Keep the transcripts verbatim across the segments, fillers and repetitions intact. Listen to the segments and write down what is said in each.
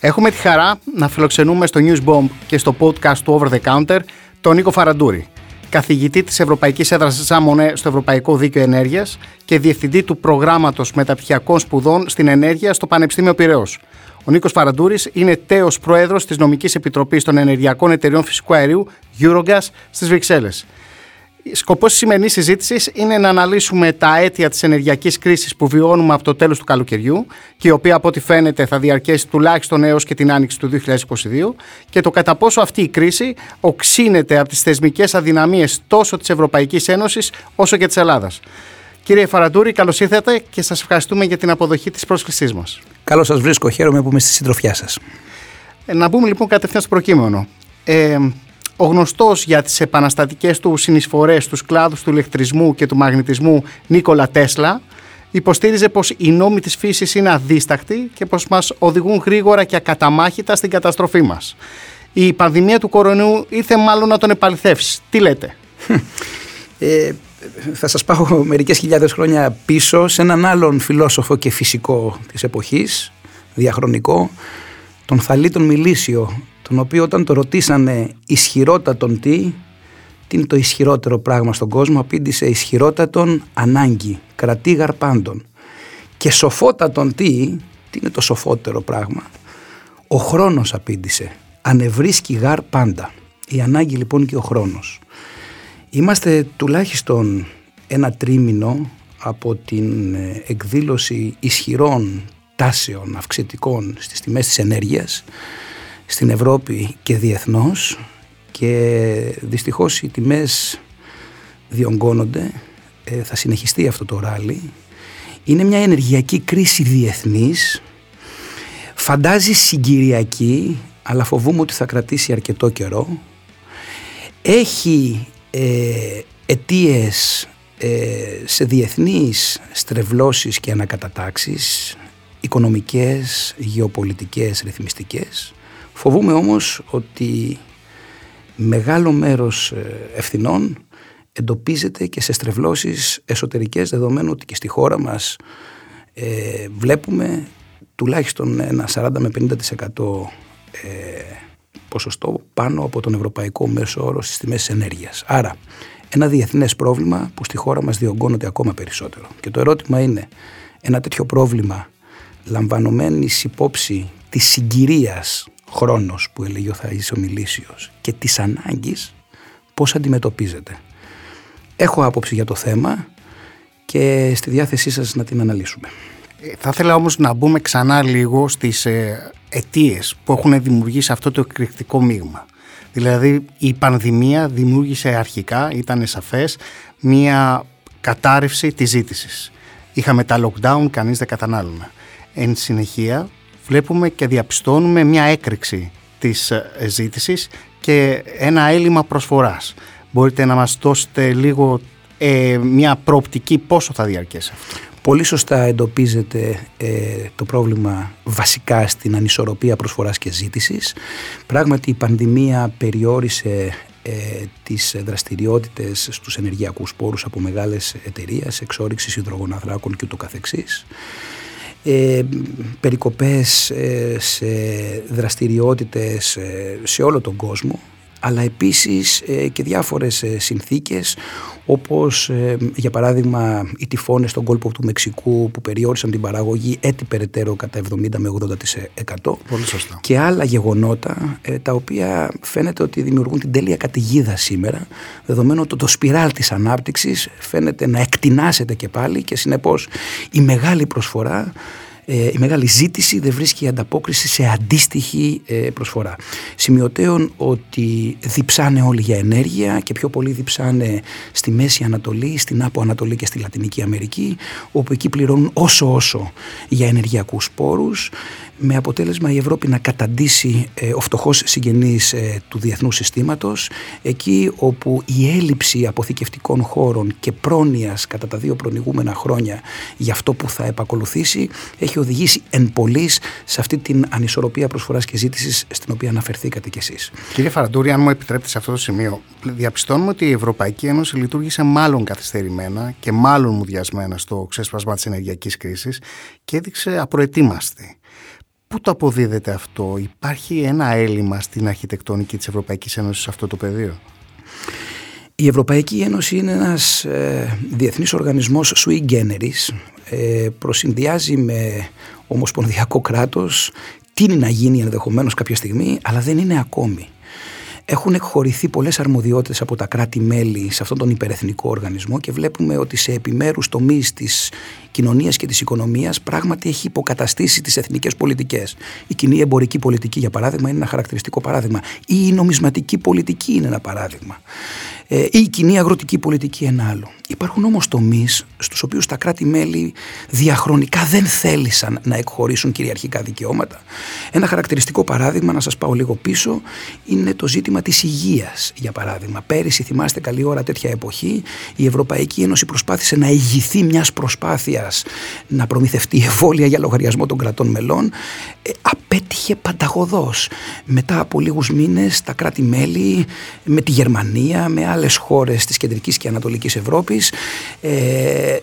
Έχουμε τη χαρά να φιλοξενούμε στο News Bomb και στο podcast του Over the Counter τον Νίκο Φαραντούρη, καθηγητή της Ευρωπαϊκής Έδρας Jean Monnet στο Ευρωπαϊκό Δίκαιο Ενέργειας και διευθυντή του Προγράμματος Μεταπτυχιακών Σπουδών στην Ενέργεια στο Πανεπιστήμιο Πειραιώς. Ο Νίκος Φαραντούρης είναι τέος πρόεδρος της Νομικής Επιτροπής των Ενεργειακών Εταιριών Φυσικού Αερίου Eurogas στις Βρυξέλλες. Σκοπός της σημερινής συζήτησης είναι να αναλύσουμε τα αίτια της ενεργειακής κρίσης που βιώνουμε από το τέλος του καλοκαιριού και η οποία από ό,τι φαίνεται θα διαρκέσει τουλάχιστον έως και την άνοιξη του δύο χιλιάδες είκοσι δύο και το κατά πόσο αυτή η κρίση οξύνεται από τις θεσμικές αδυναμίες τόσο της Ευρωπαϊκής Ένωσης όσο και της Ελλάδας. Κύριε Φαραντούρη, καλώς ήρθατε και σας ευχαριστούμε για την αποδοχή της πρόσκλησής μας. Καλώς σας βρίσκω, χαίρομαι που είμαι στη συντροφιά σας. Να μπούμε λοιπόν κατευθείαν στο προκείμενο. Ε, Ο γνωστός για τις επαναστατικές του συνεισφορές στους κλάδους του ηλεκτρισμού και του μαγνητισμού Νίκολα Τέσλα υποστήριζε πως οι νόμοι της φύσης είναι αδίστακτοι και πως μας οδηγούν γρήγορα και ακαταμάχητα στην καταστροφή μας. Η πανδημία του κορονοϊού ήρθε μάλλον να τον επαληθεύσει. Τι λέτε? Ε, θα σας πάω μερικές χιλιάδες χρόνια πίσω σε έναν άλλον φιλόσοφο και φυσικό της εποχής, διαχρονικό, τον Θαλή τον Μιλήσιο, τον οποίο όταν το ρωτήσανε ισχυρότατον τι, τι είναι το ισχυρότερο πράγμα στον κόσμο, απήντησε ισχυρότατον ανάγκη, κρατήγαρ πάντων. Και σοφότατον τι, τι είναι το σοφότερο πράγμα, ο χρόνος απήντησε, ανεβρίσκει γαρ πάντα. Η ανάγκη λοιπόν και ο χρόνος. Είμαστε τουλάχιστον ένα τρίμηνο από την εκδήλωση ισχυρών τάσεων αυξητικών στις τιμές της ενέργειας, στην Ευρώπη και διεθνώς, και δυστυχώς οι τιμές διονγκώνονται, ε, θα συνεχιστεί αυτό το ράλι. Είναι μια ενεργειακή κρίση διεθνής, φαντάζει συγκυριακή, αλλά φοβούμαι ότι θα κρατήσει αρκετό καιρό. Έχει ε, αιτίες ε, σε διεθνείς στρεβλώσεις και ανακατατάξεις, οικονομικές, γεωπολιτικές, ρυθμιστικές. Φοβούμαι όμως ότι μεγάλο μέρος ευθυνών εντοπίζεται και σε στρεβλώσεις εσωτερικές, δεδομένου ότι και στη χώρα μας ε, βλέπουμε τουλάχιστον ένα σαράντα με πενήντα τοις εκατό ε, ποσοστό πάνω από τον ευρωπαϊκό μέσο όρο στις τιμές της ενέργειας. Άρα ένα διεθνές πρόβλημα που στη χώρα μας διωγγώνεται ακόμα περισσότερο. Και το ερώτημα είναι, ένα τέτοιο πρόβλημα λαμβανομένης υπόψη της συγκυρίας, χρόνος που έλεγε ο Θαλής ο Μιλήσιος, και της ανάγκης, πώς αντιμετωπίζεται. Έχω άποψη για το θέμα και στη διάθεσή σας να την αναλύσουμε. Θα ήθελα όμως να μπούμε ξανά λίγο στις αιτίες που έχουν δημιουργήσει αυτό το εκρηκτικό μείγμα. Δηλαδή η πανδημία δημιούργησε αρχικά, ήταν σαφές, μια κατάρρευση της ζήτησης. Είχαμε τα lockdown, κανείς δεν κατανάλωνε. Εν συνεχεία βλέπουμε και διαπιστώνουμε μια έκρηξη της ζήτησης και ένα έλλειμμα προσφοράς. Μπορείτε να μας δώσετε λίγο ε, μια προοπτική πόσο θα διαρκέσει αυτό? Πολύ σωστά εντοπίζεται ε, το πρόβλημα βασικά στην ανισορροπία προσφοράς και ζήτησης. Πράγματι η πανδημία περιόρισε ε, τις δραστηριότητες στους ενεργειακούς πόρους από μεγάλες εταιρείες, εξόρυξης υδρογοναθράκων και ούτω καθεξής. Ε, περικοπές ε, σε δραστηριότητες ε, σε όλο τον κόσμο, αλλά επίσης ε, και διάφορες ε, συνθήκες όπως ε, για παράδειγμα οι τυφώνες στον κόλπο του Μεξικού που περιόρισαν την παραγωγή έτη περαιτέρω κατά εβδομήντα με ογδόντα τοις εκατό. Πολύ σωστά. Και άλλα γεγονότα ε, τα οποία φαίνεται ότι δημιουργούν την τέλεια καταιγίδα σήμερα, δεδομένου ότι το, το σπιράλ της ανάπτυξης φαίνεται να εκτινάσεται και πάλι και συνεπώς η μεγάλη προσφορά, η μεγάλη ζήτηση δεν βρίσκει ανταπόκριση σε αντίστοιχη προσφορά. Σημειωτέων ότι διψάνε όλοι για ενέργεια και πιο πολύ διψάνε στη Μέση Ανατολή, στην Άπο Ανατολή και στη Λατινική Αμερική, όπου εκεί πληρώνουν όσο όσο για ενεργειακούς πόρους, με αποτέλεσμα η Ευρώπη να καταντήσει ε, ο φτωχός συγγενής ε, του διεθνούς συστήματος, εκεί όπου η έλλειψη αποθηκευτικών χώρων και πρόνοιας κατά τα δύο προηγούμενα χρόνια για αυτό που θα επακολουθήσει έχει οδηγήσει εν πολλοίς σε αυτή την ανισορροπία προσφοράς και ζήτησης στην οποία αναφερθήκατε κι εσείς. Κύριε Φαραντούρη, αν μου επιτρέπετε σε αυτό το σημείο, διαπιστώνουμε ότι η Ευρωπαϊκή Ένωση λειτουργήσε μάλλον καθυστερημένα και μάλλον μουδιασμένα στο ξέσπασμα της ενεργειακής κρίσης και έδειξε απροετοίμαστη. Πού το αποδίδεται αυτό? Υπάρχει ένα έλλειμμα στην αρχιτεκτονική της Ευρωπαϊκής Ένωσης σε αυτό το πεδίο? Η Ευρωπαϊκή Ένωση είναι ένας ε, διεθνής οργανισμός sui generis. Ε, προσυνδυάζει με ομοσπονδιακό κράτος, τείνει να γίνει ενδεχομένως κάποια στιγμή, αλλά δεν είναι ακόμη. Έχουν εκχωρηθεί πολλές αρμοδιότητες από τα κράτη-μέλη σε αυτόν τον υπερεθνικό οργανισμό και βλέπουμε ότι σε επιμέρους τομείς της κοινωνίας και της οικονομίας πράγματι έχει υποκαταστήσει τις εθνικές πολιτικές. Η κοινή εμπορική πολιτική, για παράδειγμα, είναι ένα χαρακτηριστικό παράδειγμα. Ή η νομισματική πολιτική είναι ένα παράδειγμα. Ε, ή η κοινή αγροτική πολιτική ένα άλλο. Υπάρχουν όμως τομείς στους οποίους τα κράτη-μέλη διαχρονικά δεν θέλησαν να εκχωρήσουν κυριαρχικά δικαιώματα. Ένα χαρακτηριστικό παράδειγμα, να σας πάω λίγο πίσω, είναι το ζήτημα της υγείας, για παράδειγμα. Πέρυσι, θυμάστε καλή ώρα τέτοια εποχή, η Ευρωπαϊκή Ένωση προσπάθησε να ηγηθεί μιας προσπάθειας να προμηθευτεί εμβόλια για λογαριασμό των κρατών μελών. Ε, απέτυχε πανταγωδώς. Μετά από λίγους μήνες, τα κράτη-μέλη με τη Γερμανία, με άλλες χώρες της κεντρικής και ανατολικής Ευρώπης ε,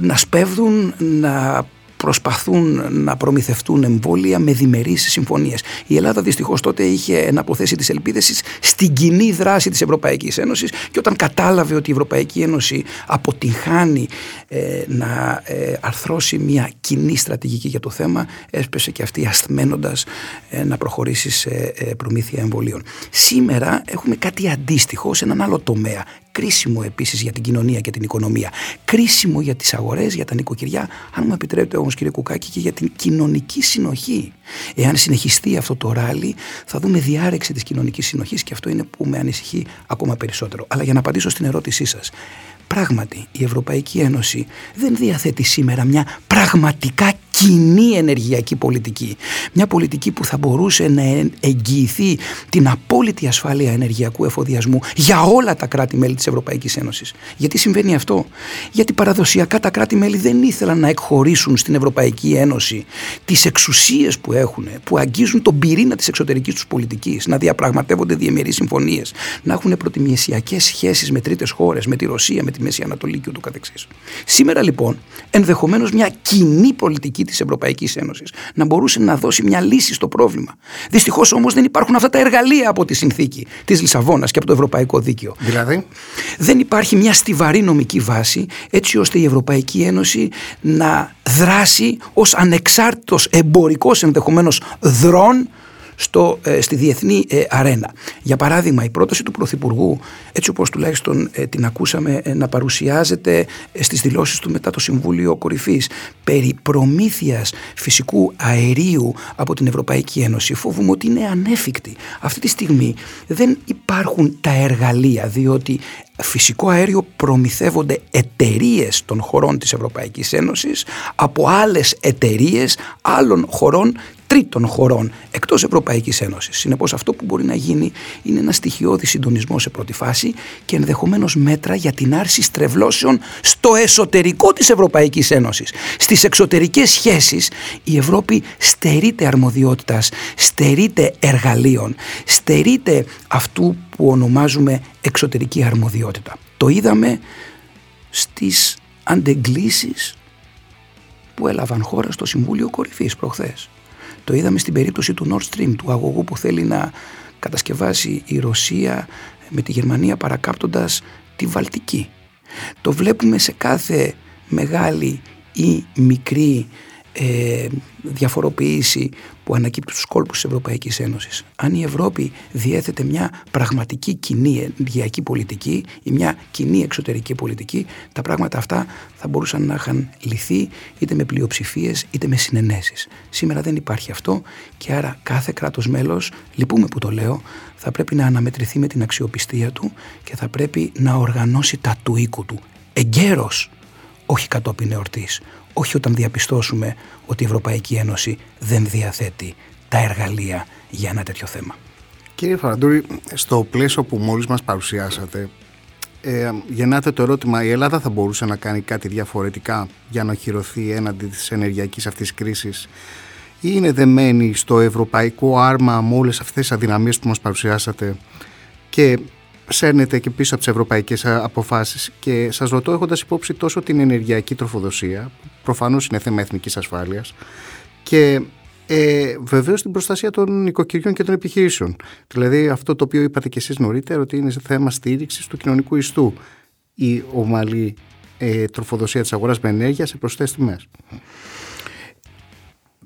να σπέβδουν, να προσπαθούν να προμηθευτούν εμβόλια με διμερείς συμφωνίες. Η Ελλάδα δυστυχώς τότε είχε να αποθέσει τις ελπίδες της στην κοινή δράση της Ευρωπαϊκής Ένωσης και όταν κατάλαβε ότι η Ευρωπαϊκή Ένωση αποτυγχάνει ε, να ε, αρθρώσει μια κοινή στρατηγική για το θέμα, έσπεσε και αυτή ασθμένοντας ε, να προχωρήσει σε ε, προμήθεια εμβολίων. Σήμερα έχουμε κάτι αντίστοιχο σε έναν άλλο τομέα. Κρίσιμο επίσης για την κοινωνία και την οικονομία. Κρίσιμο για τις αγορές, για τα νοικοκυριά, αν μου επιτρέπετε όμως κύριε Κουκάκη, και για την κοινωνική συνοχή. Εάν συνεχιστεί αυτό το ράλι, θα δούμε διάρρηξη της κοινωνικής συνοχής και αυτό είναι που με ανησυχεί ακόμα περισσότερο. Αλλά για να απαντήσω στην ερώτησή σας. Πράγματι, η Ευρωπαϊκή Ένωση δεν διαθέτει σήμερα μια πραγματικά κοινή ενεργειακή πολιτική. Μια πολιτική που θα μπορούσε να εγγυηθεί την απόλυτη ασφάλεια ενεργειακού εφοδιασμού για όλα τα κράτη-μέλη της Ευρωπαϊκής Ένωσης. Γιατί συμβαίνει αυτό? Γιατί παραδοσιακά τα κράτη-μέλη δεν ήθελαν να εκχωρήσουν στην Ευρωπαϊκή Ένωση τις εξουσίες που έχουν, που αγγίζουν τον πυρήνα της εξωτερικής τους πολιτικής, να διαπραγματεύονται διεμερείς συμφωνίες, να έχουν προτιμησιακές σχέσεις με τρίτες χώρες, με τη Ρωσία, με τη Μέση Ανατολή και ούτω καθεξής. Σήμερα λοιπόν, ενδεχομένως μια κοινή πολιτική της Ευρωπαϊκής Ένωσης να μπορούσε να δώσει μια λύση στο πρόβλημα. Δυστυχώς όμως δεν υπάρχουν αυτά τα εργαλεία από τη συνθήκη της Λισαβόνας και από το Ευρωπαϊκό Δίκαιο. Δηλαδή, δεν υπάρχει μια στιβαρή νομική βάση έτσι ώστε η Ευρωπαϊκή Ένωση να δράσει ως ανεξάρτητος εμπορικός ενδεχομένως δρόν Στο, ε, στη διεθνή ε, αρένα. Για παράδειγμα, η πρόταση του Πρωθυπουργού, έτσι όπως τουλάχιστον ε, την ακούσαμε ε, να παρουσιάζεται ε, στις δηλώσεις του μετά το Συμβούλιο Κορυφής, περί προμήθειας φυσικού αερίου από την Ευρωπαϊκή Ένωση, φοβούμαι ότι είναι ανέφικτη. Αυτή τη στιγμή δεν υπάρχουν τα εργαλεία, διότι φυσικό αέριο προμηθεύονται εταιρείες των χωρών της Ευρωπαϊκής Ένωσης από άλλες εταιρείες άλλων χωρών, τρίτων χωρών εκτός Ευρωπαϊκής Ένωσης. Συνεπώς αυτό που μπορεί να γίνει είναι ένα στοιχειώδη συντονισμό σε πρώτη φάση και ενδεχομένως μέτρα για την άρση στρεβλώσεων στο εσωτερικό της Ευρωπαϊκής Ένωσης. Στις εξωτερικές σχέσεις η Ευρώπη στερείται αρμοδιότητας, στερείται εργαλείων, στερείται αυτού που ονομάζουμε εξωτερική αρμοδιότητα. Το είδαμε στις αντεγκλήσεις που έλαβαν χώρα στο Συμβούλιο Κορυφής προχθές. Το είδαμε στην περίπτωση του Nord Stream, του αγωγού που θέλει να κατασκευάσει η Ρωσία με τη Γερμανία παρακάπτοντας τη Βαλτική. Το βλέπουμε σε κάθε μεγάλη ή μικρή ε, διαφοροποίηση που ανακύπτει στους κόλπους της Ευρωπαϊκής Ένωσης. Αν η Ευρώπη διέθετε μια πραγματική κοινή ενεργειακή πολιτική ή μια κοινή εξωτερική πολιτική, τα πράγματα αυτά θα μπορούσαν να είχαν λυθεί είτε με πλειοψηφίες είτε με συνενέσεις. Σήμερα δεν υπάρχει αυτό και άρα κάθε κράτος μέλος, λυπούμε που το λέω, θα πρέπει να αναμετρηθεί με την αξιοπιστία του και θα πρέπει να οργανώσει τα του οίκου του εγκαίρως, όχι κατόπιν εορτής. Όχι όταν διαπιστώσουμε ότι η Ευρωπαϊκή Ένωση δεν διαθέτει τα εργαλεία για ένα τέτοιο θέμα. Κύριε Φαραντούρη, στο πλαίσιο που μόλις μας παρουσιάσατε, ε, γεννάται το ερώτημα, η Ελλάδα θα μπορούσε να κάνει κάτι διαφορετικά για να χειρωθεί έναντι της ενεργειακής αυτής κρίσης ή είναι δεμένη στο ευρωπαϊκό άρμα με όλες αυτές τις αδυναμίες που μας παρουσιάσατε και σέρνεται και πίσω από τις ευρωπαϊκές αποφάσεις? Και σας ρωτώ έχοντας υπόψη τόσο την ενεργειακή τροφοδοσία, προφανώς είναι θέμα εθνικής ασφάλειας, και Ε, βεβαίως την προστασία των οικοκυριών και των επιχειρήσεων. Δηλαδή αυτό το οποίο είπατε και εσείς νωρίτερα, ότι είναι θέμα στήριξης του κοινωνικού ιστού η ομαλή ε, τροφοδοσία της αγοράς με ενέργεια σε προσιτές τιμές.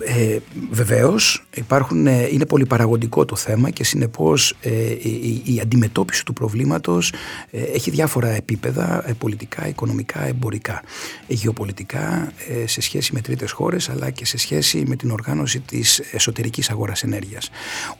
Ε, βεβαίως υπάρχουν, ε, είναι πολυπαραγοντικό το θέμα και συνεπώς ε, η, η αντιμετώπιση του προβλήματος ε, έχει διάφορα επίπεδα, ε, πολιτικά, οικονομικά, εμπορικά, ε, γεωπολιτικά, ε, σε σχέση με τρίτες χώρες, αλλά και σε σχέση με την οργάνωση της εσωτερικής αγοράς ενέργειας.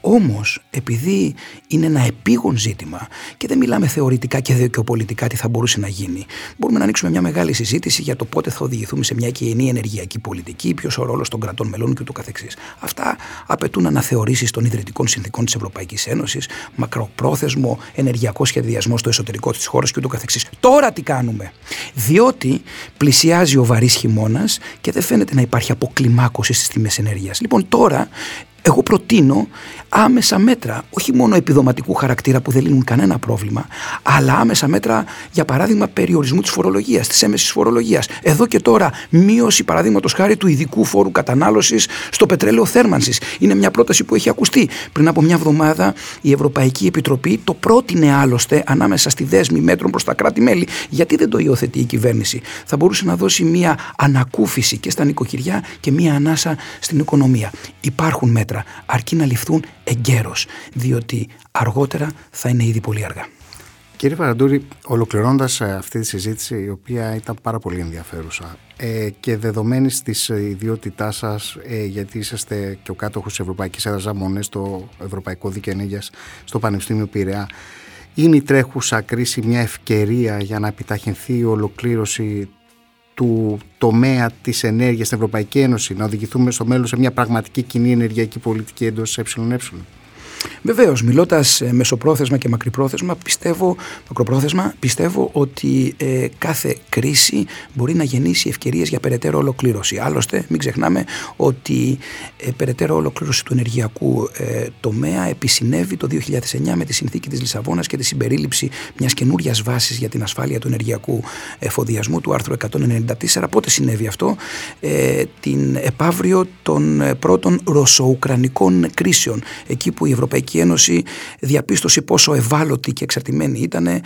Όμως επειδή είναι ένα επίγον ζήτημα και δεν μιλάμε θεωρητικά και δικαιοπολιτικά τι θα μπορούσε να γίνει, μπορούμε να ανοίξουμε μια μεγάλη συζήτηση για το πότε θα οδηγηθούμε σε μια κοινή ενεργειακή πολιτική, ποιος ο ρόλος των κρατών μελών και ούτω καθεξής. Αυτά απαιτούν αναθεωρήσεις των ιδρυτικών συνθήκων της Ευρωπαϊκής Ένωσης, μακροπρόθεσμο ενεργειακό σχεδιασμό στο εσωτερικό της χώρας και ούτω καθεξής. Τώρα τι κάνουμε? Διότι πλησιάζει ο βαρύς χειμώνας και δεν φαίνεται να υπάρχει αποκλιμάκωση στις τιμές ενέργειας. Λοιπόν, τώρα εγώ προτείνω άμεσα μέτρα, όχι μόνο επιδοματικού χαρακτήρα που δεν λύνουν κανένα πρόβλημα, αλλά άμεσα μέτρα, για παράδειγμα, περιορισμού της φορολογίας, της έμεσης φορολογίας. Εδώ και τώρα, μείωση, παραδείγματος χάρη, του ειδικού φόρου κατανάλωσης στο πετρέλαιο θέρμανσης. Είναι μια πρόταση που έχει ακουστεί. Πριν από μια εβδομάδα, η Ευρωπαϊκή Επιτροπή το πρότεινε άλλωστε ανάμεσα στη δέσμη μέτρων προς τα κράτη-μέλη. Γιατί δεν το υιοθετεί η κυβέρνηση? Θα μπορούσε να δώσει μια ανακούφιση και στα νοικοκυριά και μια ανάσα στην οικονομία. Υπάρχουν μέτρα, αρκεί να ληφθούν εγκαίρως, διότι αργότερα θα είναι ήδη πολύ αργά. Κύριε Φαραντούρη, ολοκληρώνοντας αυτή τη συζήτηση, η οποία ήταν πάρα πολύ ενδιαφέρουσα και δεδομένης της ιδιότητάς σας, γιατί είσαστε και ο κάτοχος της Ευρωπαϊκής Έδρας Jean Monnet στο Ευρωπαϊκό Δίκαιο Ενέργειας στο Πανεπιστήμιο Πειραιά, είναι η τρέχουσα κρίση μια ευκαιρία για να επιταχυνθεί η ολοκλήρωση του τομέα της ενέργειας στην Ευρωπαϊκή Ένωση, να οδηγηθούμε στο μέλλον σε μια πραγματική κοινή ενεργειακή πολιτική εντός ΕΕ? Βεβαίως, μιλώντας μεσοπρόθεσμα και μακροπρόθεσμα, πιστεύω, μακροπρόθεσμα, πιστεύω ότι ε, κάθε κρίση μπορεί να γεννήσει ευκαιρίες για περαιτέρω ολοκλήρωση. Άλλωστε, μην ξεχνάμε ότι ε, περαιτέρω ολοκλήρωση του ενεργειακού ε, τομέα επισυνέβη το δύο χιλιάδες εννιά με τη συνθήκη της Λισαβόνας και τη συμπερίληψη μιας καινούριας βάσης για την ασφάλεια του ενεργειακού εφοδιασμού, του άρθρου εκατόν ενενήντα τέσσερα. Πότε συνέβη αυτό? Ε, την επαύριο των πρώτων ρωσο-ουκρανικών κρίσεων, εκεί που η Ευρωπαϊκή Η Ευρωπαϊκή Ένωση διαπίστωσε πόσο ευάλωτη και εξαρτημένη ήταν ε,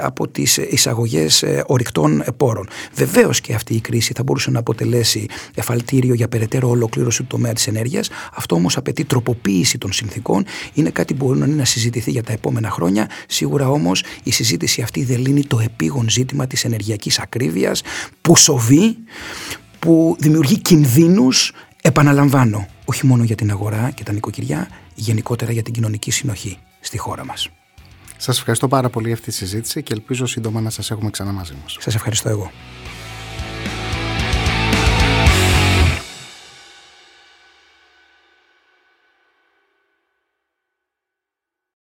από τις εισαγωγές ε, ορυκτών πόρων. Βεβαίως και αυτή η κρίση θα μπορούσε να αποτελέσει εφαλτήριο για περαιτέρω ολοκλήρωση του τομέα της ενέργειας. Αυτό όμως απαιτεί τροποποίηση των συνθήκων. Είναι κάτι που μπορεί να συζητηθεί για τα επόμενα χρόνια. Σίγουρα όμως η συζήτηση αυτή δεν λύνει το επίγον ζήτημα της ενεργειακής ακρίβειας που σοβεί, που δημιουργεί κινδύνους, επαναλαμβάνω, όχι μόνο για την αγορά και τα νοικοκυριά, γενικότερα για την κοινωνική συνοχή στη χώρα μας. Σας ευχαριστώ πάρα πολύ για αυτή τη συζήτηση και ελπίζω σύντομα να σας έχουμε ξανά μαζί μας. Σας ευχαριστώ εγώ.